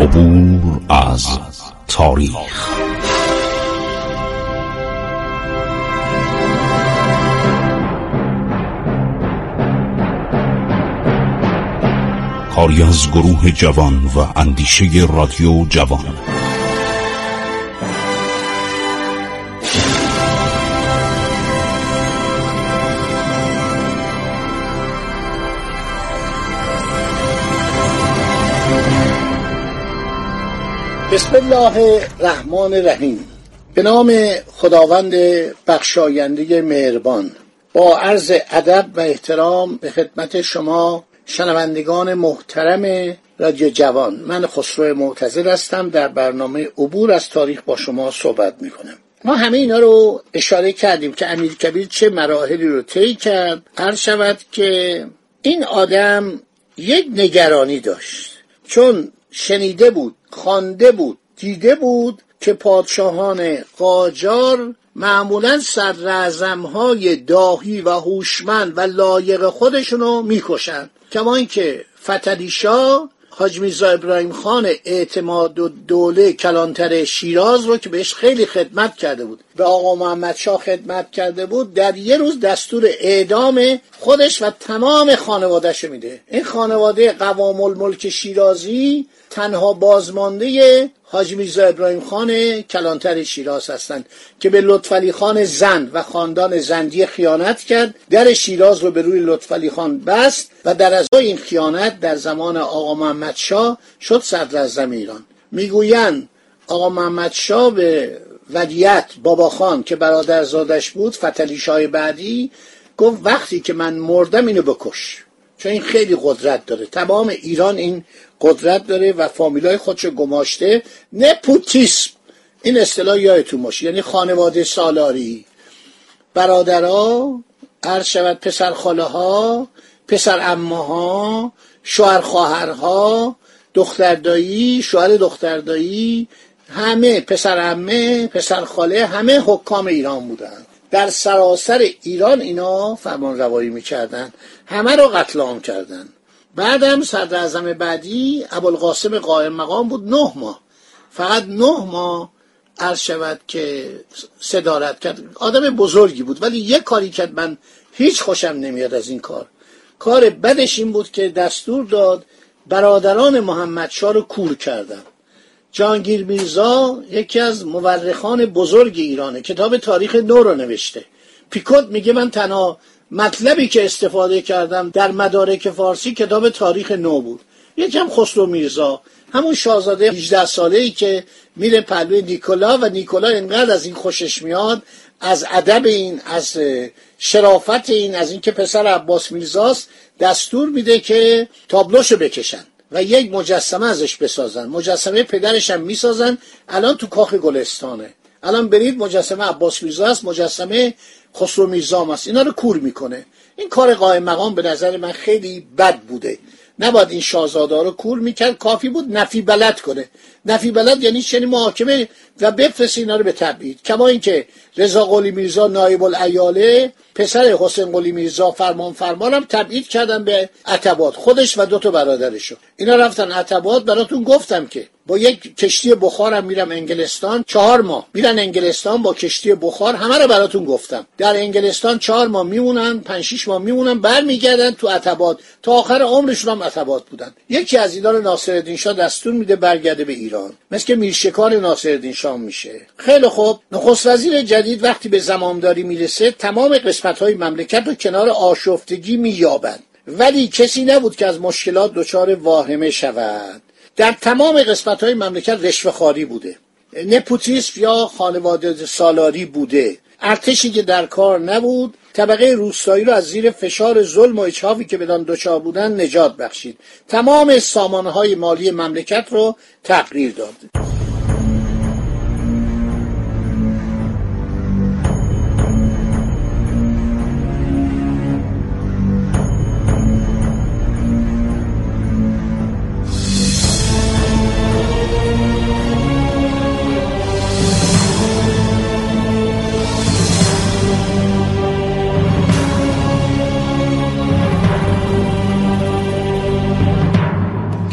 عبور از تاریخ. کاری از گروه جوان و اندیشه رادیو جوان. بسم الله الرحمن الرحیم. به نام خداوند بخشاینده مهربان. با عرض ادب و احترام به خدمت شما شنوندگان محترم رادیو جوان، من خسرو معتضد هستم. در برنامه عبور از تاریخ با شما صحبت میکنم. ما همه اینا رو اشاره کردیم که امیر کبیر چه مراحلی رو طی کرد. عرض شود که این آدم یک نگرانی داشت، چون شنیده بود، خوانده بود، دیده بود که پادشاهان قاجار معمولا سررعظم‌های داهی و هوشمند و لایق خودشونو میکشن. کما اینکه فتحعلی شاه حاج میرزا ابراهیم خان اعتمادالدوله کلانتر شیراز رو که بهش خیلی خدمت کرده بود، به آقا محمد شاه خدمت کرده بود، در یه روز دستور اعدام خودش و تمام خانواده‌اش میده. این خانواده قوام الملک شیرازی تنها بازمانده حاج میرزا ابراهیم خان کلانتر شیراز هستند که به لطفعلی خان زند و خاندان زندی خیانت کرد، در شیراز رو به روی لطفعلی خان بست و در ازای این خیانت در زمان آقا محمد شاه شد صدراعظم ایران. میگویند آقا محمد شاه به ولیعت بابا خان که برادرزادش بود، فتحعلی شاه بعدی، گفت وقتی که من مردم اینو بکش، چون این خیلی قدرت داره، تمام ایران این قدرت داره و فامیلای خودشو گماشته. نپوتیسم، این اصطلاح یادتون باشه، یعنی خانواده سالاری، برادرها، عرض شود پسر خاله ها، پسر عمه ها، شوهر خواهرها، دختردایی، شوهر دختردایی، همه پسر عمه، پسر خاله، همه حکام ایران بودن. در سراسر ایران اینا فرمان روایی میکردن، همه رو قتل عام کردن. بعدم صدراعظم بعدی ابوالقاسم قائم مقام بود، 9 ماه، فقط 9 ماه عرض شود که صدارت کرد. آدم بزرگی بود، ولی یک کاری کرد من هیچ خوشم نمیاد از این کار. کار بدش این بود که دستور داد برادران محمد شاه رو کور کردن. جانگیر میرزا یکی از مورخان بزرگ ایرانه، کتاب تاریخ نو رو نوشته. پیکوت میگه من تنها مطلبی که استفاده کردم در مدارک فارسی کتاب تاریخ نو بود. یکم خسرو میرزا، همون شاهزاده 18 ساله‌ای که میره پلوی نیکولا و نیکولا اینقدر از این خوشش میاد، از ادب این، از شرافت این، از اینکه پسر عباس میرزاست، دستور میده که تابلوشو بکشن و یک مجسمه ازش بسازن. مجسمه پدرش هم میسازن، الان تو کاخ گلستانه. الان برید مجسمه عباس میرزا است، مجسمه خسرو میرزا است، اینا رو کور میکنه. این کار قائم مقام به نظر من خیلی بد بوده، نباید این شاهزاده رو کور میکرد. کافی بود نفی بلد کنه. نفی بلد یعنی چنین محاکمه و بفرست اینا رو به تبعید. کما اینکه رضا قلی میرزا نایب الایاله، پسر حسین قلی میرزا فرمانم تبعید کردن به عتبات، خودش و 2 تا برادرشو. اینا رفتن عتبات. براتون گفتم که با یک کشتی بخارم میرم انگلستان، 4 ماه میرن انگلستان با کشتی بخار. همه رو براتون گفتم. در انگلستان 4 ماه میمونن، 5-6 ماه میمونن، برمیگردن تو عتبات. تا آخر عمرشون هم عتبات بودن. یکی از اینا ناصرالدین شاه دستور میده برگرده به ایران، مثل که میرشکار ناصرالدین شاه میشه. خیلی خوب، نخست وزیر جدید وقتی به زمامداری میرسه تمام قسمت‌های مملکت رو کنار آشفتگی مییابند، ولی کسی نبود که از مشکلات دچار واهمه شود. در تمام قسمت‌های مملکت رشوه‌خواری بوده، نپوتیسم یا خانواده سالاری بوده، ارتشی که در کار نبود. طبقه روستایی رو از زیر فشار ظلم و اجحافی که بدان دچار بودن نجات بخشید. تمام سامانه‌های مالی مملکت رو تغییر داد.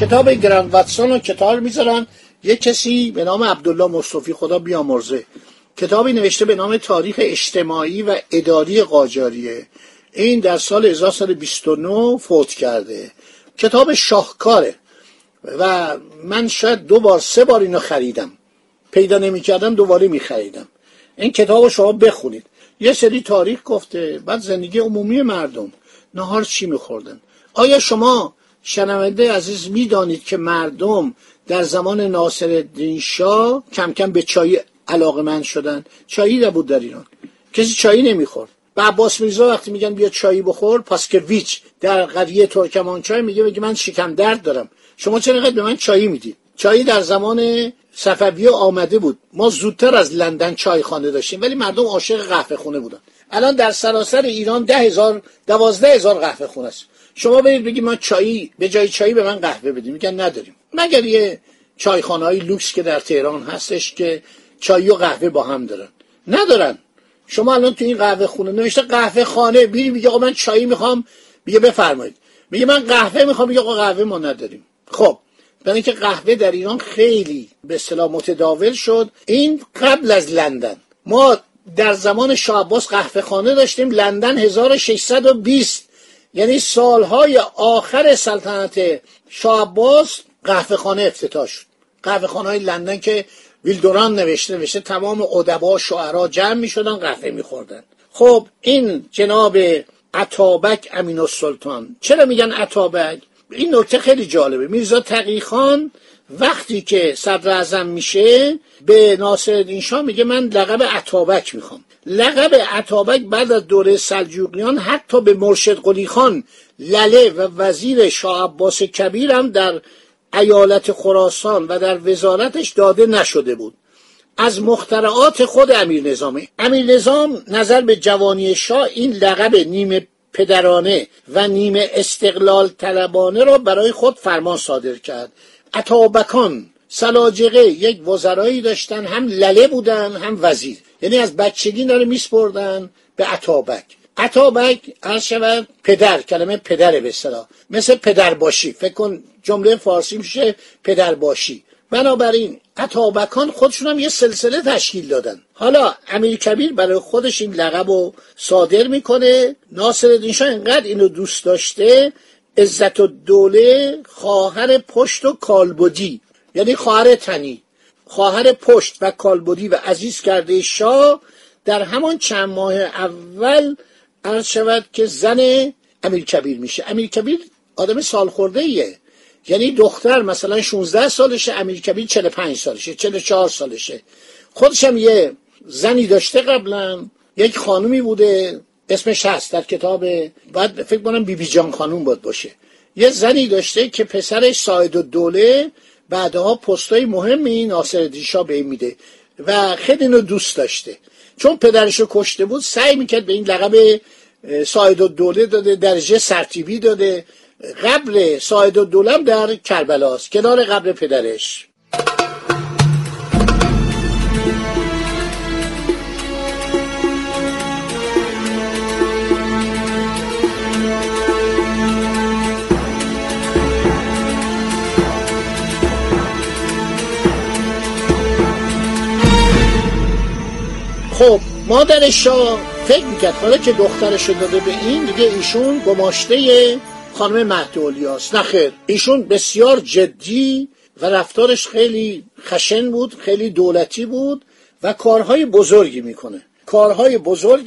کتاب گراند واتسون رو کتاب میذارن. یه کسی به نام عبدالله مصطفی، خدا بیامرزه، کتابی نوشته به نام تاریخ اجتماعی و اداری قاجاریه. این در سال 1929 فوت کرده. کتاب شاهکاره و من شاید دو بار سه بار اینو خریدم، پیدا نمی کردم دوباره می خریدم. این کتاب رو شما بخونید. یه سری تاریخ گفته، بعد زندگی عمومی مردم، نهار چی می خوردن. آیا شما شنونده عزیز می دانید که مردم در زمان ناصرالدین شاه کم کم به چای علاقه‌مند شدن؟ چایی نبود در ایران، کسی چایی نمی خورد. و عباس میرزا وقتی میگن بیا چایی بخور، پاسکیویچ در قریه ترکمانچای میگه من شکم درد دارم، شما چرا اینقدر به من چایی میدید؟ چایی در زمان صفویه آمده بود. ما زودتر از لندن چایخانه داشتیم، ولی مردم عاشق قهوه خونه بودن. الان در سراسر ایران 10,000 تا 12,000 قهوه خونه است. شما برید بگید من چایی، به جای چایی به من قهوه بدید، میگن نداریم، مگر یه چایخانه‌های لوکس که در تهران هستش که چای و قهوه با هم دارن. ندارن. شما الان تو این قهوه خونه نوشته قهوه خانه، میری میگه آقا من چایی میخوام، میگه بفرمایید، میگه من قهوه میخوام، میگه آقا قهوه ما نداریم. خب برای اینکه قهوه در ایران خیلی به اصطلاح متداول شد، این قبل از لندن. ما در زمان شاه عباس قهوه خانه داشتیم، لندن 1620، یعنی سالهای آخر سلطنت شاه عباس قهوه خانه افتتاح شد. قهوه خانه‌های لندن که ویلدوران نوشته تمام ادبا شاعرها جمع میشدن قهوه میخوردن. خب این جناب اتابک امیر السلطان، چرا میگن اتابک؟ این نکته خیلی جالبه. میرزا تقی خان وقتی که صدر اعظم میشه به ناصرالدین شاه میگه من لقب اتابک میخوام. لقب اتابک بعد از دوره سلجوقیان حتی به مرشد قلیخان لله و وزیر شاه عباس کبیر هم در ایالت خراسان و در وزارتش داده نشده بود. از مخترعات خود امیر نظامه. امیر نظام نظر به جوانی شاه این لقب نیمه پدرانه و نیمه استقلال طلبانه را برای خود فرمان صادر کرد. اتابکان سلاجقه یک وزرایی داشتن، هم لله بودن هم وزیر، یعنی از بچگی داره میسپردن به اتابک. اتابک عرض شود پدر، کلمه پدره به اصطلاح، مثل پدرباشی، فکر کن جمله فارسی میشه پدرباشی. بنابراین اتابکان خودشون هم یه سلسله تشکیل دادن. حالا امیر کبیر برای خودش این لقب رو صادر میکنه. ناصرالدین شاه اینقدر اینو دوست داشته، عزت الدوله خواهر پشت و کالبدی، یعنی خواهر تنی، خواهر پشت و کالبدی و عزیز کرده شاه، در همان چند ماه اول عرض شود که زن امیر کبیر میشه. امیر کبیر آدم سال خورده ایه، یعنی دختر مثلا 16 سالشه، امیر کبیر 45 سالشه، 44 سالشه. خودش هم یه زنی داشته قبلا، یک خانومی بوده اسمش هست در کتاب، بعد فکر کنم بیبی جان خانوم بود باشه، یه زنی داشته که پسرش سعیدالدوله بعدها پستای مهمی ناصرالدین شاه به این میده و خیلی اینو دوست داشته. چون پدرشو کشته بود سعی میکرد به این لقب سعیدالدوله داده، درجه سرتیبی داده. قبر سعیدالدوله هم در کربلاست، کنار قبر پدرش. خب مادر شاه فکر میکرد حالا که دخترشو داده به این، دیگه ایشون گماشته خانم مهدولیاست. نخیر، ایشون بسیار جدی و رفتارش خیلی خشن بود، خیلی دولتی بود و کارهای بزرگی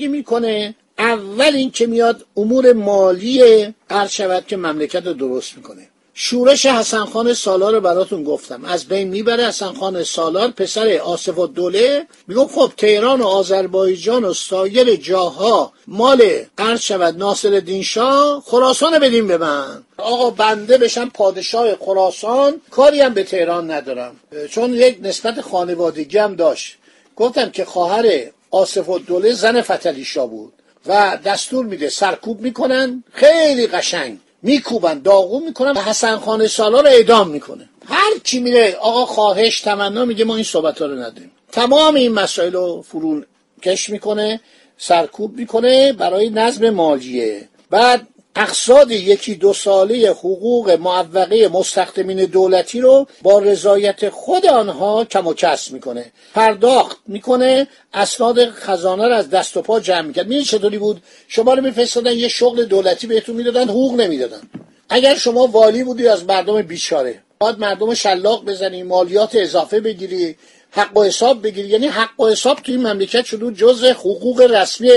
میکنه. اول این که میاد امور مالی عرض شود که مملکت رو درست میکنه. شورش حسن خان سالار رو براتون گفتم، از بین میبره. حسن خان سالار پسر آصف الدوله میگه خب تهران و آذربایجان و سایر جاها مال عرض شود ناصرالدین شاه، خراسان بدیم به من، آقا بنده بشم پادشاه خراسان، کاری هم به تهران ندارم. چون یک نسبت خانوادگی هم داشت، گفتم که خواهر آصف الدوله زن فتحعلی شاه بود و دستور میده سرکوب میکنن، خیلی قشنگ میکوبن، داغو میکنن و حسن خان سالار رو اعدام میکنه. هر کی میره آقا خواهش تمنا میگه ما این صحبت ها رو نداریم. تمام این مسائل رو فرون کش میکنه، سرکوب میکنه برای نظم مالیه. بعد اقصاد یکی دو ساله حقوق معوقه مستخدمین دولتی رو با رضایت خود آنها کم و کس میکنه، پرداخت میکنه، اسناد خزانه رو از دست و پا جمع میکرد. میدید چطوری بود؟ شما رو میفرستادن یه شغل دولتی بهتون میدادن، حقوق نمیدادن. اگر شما والی بودی از مردم بیچاره باید مردم شلاق بزنی، مالیات اضافه بگیری، حق و حساب بگیری. یعنی حق و حساب توی این مملکت شده جزء حقوق رسمی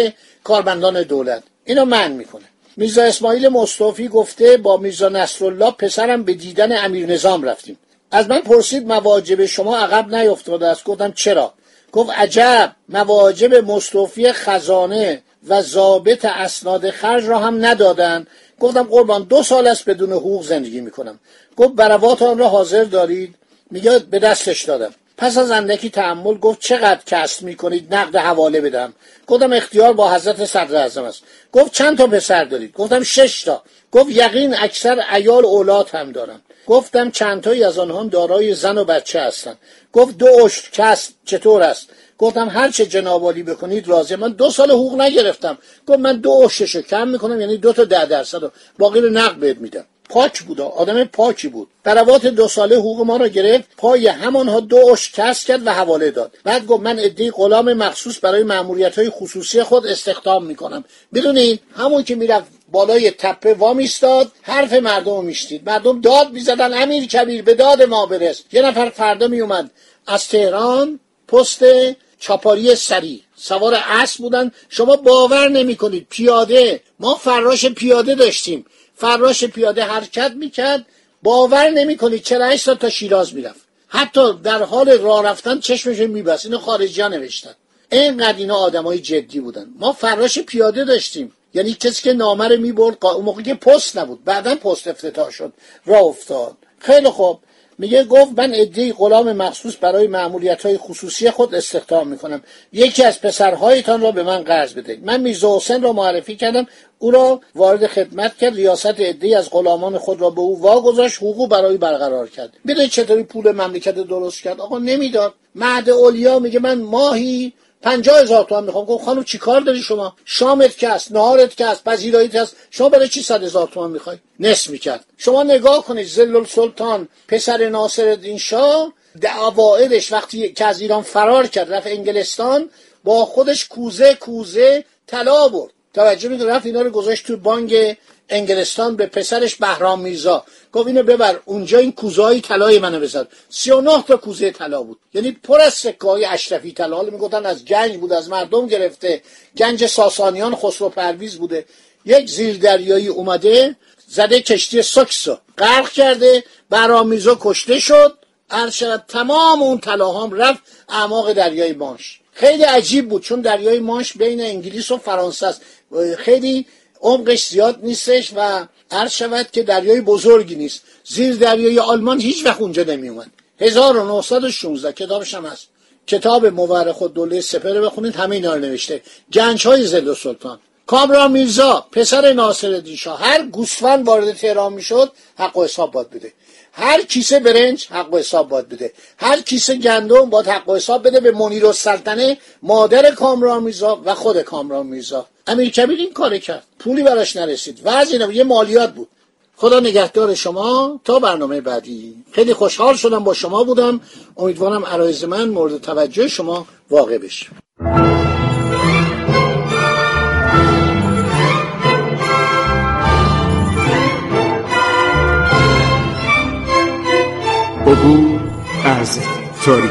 کارمندان دولت. اینو منع میکنه. میرزا اسماعیل مستوفی گفته با میرزا نصرالله پسرم به دیدن امیر نظام رفتیم. از من پرسید مواجب شما عقب نیفتاده است؟ گفتم چرا؟ گفت عجب، مواجب مستوفی خزانه و ضابط اسناد خرج را هم ندادن. گفتم قربان 2 سال است بدون حقوق زندگی میکنم. گفت برواتان را حاضر دارید؟ میگه به دستش دادم. پس از اندکی تأمل گفت چقدر کسب میکنید نقد حواله بدم؟ گفتم اختیار با حضرت صدر اعظم است. گفت چند تا پسر دارید؟ گفتم 6 تا. گفت یقین اکثر عیال اولاد هم دارم. گفتم چند تایی از آنها دارای زن و بچه هستند. گفت 2 عشر کسب چطور است؟ گفتم هر چه جناب عالی بکنید راضی. من 2 سال حقوق نگرفتم. گفت من 2 عشرشو کم میکنم، یعنی 2 تا 10%، باقی رو نقد بهت میدم. پاک بود، آدم پاکی بود. بروات 2 ساله حقوق ما را گرفت، پای همانها 2 عشر کسب کرد و حواله داد. بعد گفت من عده‌ای غلام مخصوص برای ماموریت‌های خصوصی خود استخدام میکنم. بدونید همون که میرفت بالای تپه وا میستاد، حرف مردمو میشنید، مردم داد میزدن امیر کبیر به داد ما برس. یه نفر فردا میومد از تهران، پست چاپاری سری، سوار اسب بودن. شما باور نمیکنید پیاده، ما فراش پیاده داشتیم، فراش پیاده حرکت میکرد، باور نمیکنید 48 ساعت تا شیراز میرفت، حتی در حال راه رفتن چشمش میبست. اینو خارجی‌ها نوشتن. اینقدر اینا آدمای جدی بودن. ما فراش پیاده داشتیم، یعنی کسی که نامه رو میبرد، اون موقع که پست نبود، بعداً پست افتتاح شد، راه افتاد. خیلی خوب. میگه گفت من عده‌ای غلام مخصوص برای مأموریت‌های خصوصی خود استخدام میکنم. یکی از پسرهایتان را به من قرض بدهید. من میرزا حسین را معرفی کردم، او را وارد خدمت کرد، ریاست عده‌ای از غلامان خود را به او واگذاشت، حقوق برای برقرار کرد. میدونید چطوری پول مملکت درست کرد؟ آقا نمیداد. مهد اولیا میگه من ماهی 50,000 تومان میخوام. گفت خانم چیکار داری شما؟ شامت که است، نهارت که است، پذیراییت است، شما برای چی 100,000 تومان میخوای؟ نصف میکرد. شما نگاه کنید ظل السلطان پسر ناصرالدین شاه در اوایلش وقتی که از ایران فرار کرد رفت انگلستان، با خودش کوزه طلا برد. توجه میکنید؟ رفت اینا رو گذاشت تو بانک انگلستان به پسرش بهرام میرزا. گفت اینو ببر اونجا، این کوزهای طلای منو بزن. 39 تا کوزه طلا بود، یعنی پر از سکه‌های اشرفی طلا. حالا میگفتن از گنج بود، از مردم گرفته، گنج ساسانیان خسرو پرویز بوده. یک زیردریایی اومده زده کشتی ساکسو غرق کرده، بهرام میرزا کشته شد، ارشد تمام اون طلاهام رفت اعماق دریای مانش. خیلی عجیب بود چون دریای مانش بین انگلیس و فرانسه است، خیلی عمقش زیاد نیستش و عرض شود که دریای بزرگی نیست. زیر دریای آلمان هیچ وقت اونجا نمی اومد. 1916 کتابش هم هست، کتاب مورخ الدوله سپهر بخونید، همه اینا رو نوشته. گنج‌های ظل السلطان. کامران میرزا پسر ناصرالدین شاه هر گوسفند وارد تهران میشد حق و حساب باید بده، هر کیسه برنج حق و حساب باید بده، هر کیسه گندم باید حق و حساب بده به منیر السلطنه، مادر کامران میرزا و خود کامران میرزا. امیر کبیر این کار کرد، پولی براش نرسید و از اینا یه مالیات بود. خدا نگهدار شما تا برنامه بعدی. خیلی خوشحال شدم با شما بودم، امیدوارم عرایض من مورد توجه شما واقع بشه. عبور از تاریخ.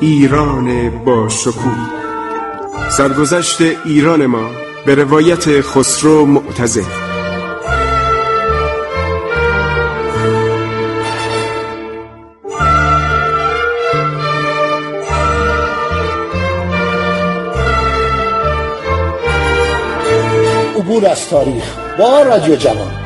ایران با شکوه. سرگذشت ایران ما به روایت خسرو معتضد. عبور از تاریخ با رادیو جوان.